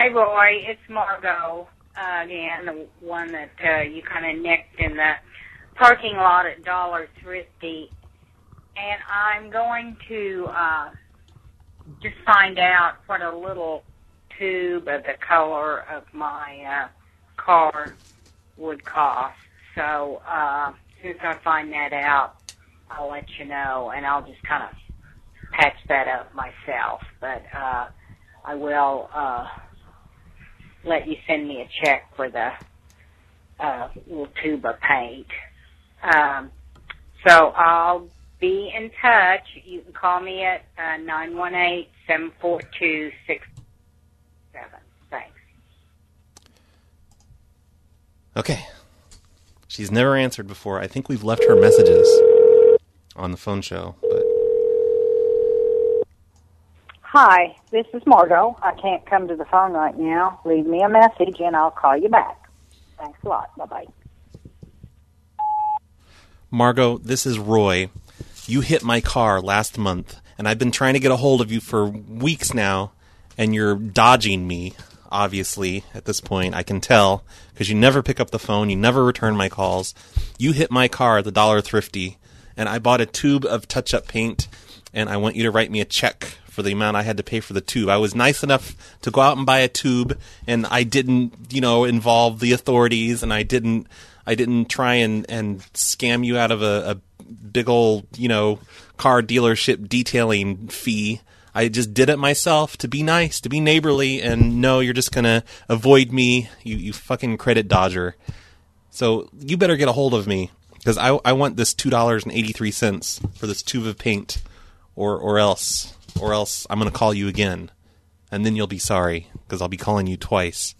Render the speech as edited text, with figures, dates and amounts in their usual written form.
Hey, Roy, it's Margot again, the one that you kind of nicked in the parking lot at Dollar Thrifty. And I'm going to just find out what a little tube of the color of my car would cost. So since I find that out, I'll let you know, and I'll just kind of patch that up myself. But I will let you send me a check for the little tube of paint. So I'll be in touch. You can call me at 918-742-667. Thanks. Okay. She's never answered before. I think we've left her messages on the phone show. But hi, this is Margo. I can't come to the phone right now. Leave me a message and I'll call you back. Thanks a lot. Bye-bye. Margo, this is Roy. You hit my car last month, and I've been trying to get a hold of you for weeks now, and you're dodging me, obviously, at this point. I can tell, because you never pick up the phone. You never return my calls. You hit my car at the Dollar Thrifty, and I bought a tube of touch-up paint, and I want you to write me a check for the amount I had to pay for the tube. I was nice enough to go out and buy a tube, and I didn't, involve the authorities, and I didn't try and scam you out of a big old, car dealership detailing fee. I just did it myself to be nice, to be neighborly, and no, you're just going to avoid me, you fucking credit dodger. So you better get a hold of me, because I want this $2.83 for this tube of paint, or else I'm going to call you again, and then you'll be sorry, because I'll be calling you twice.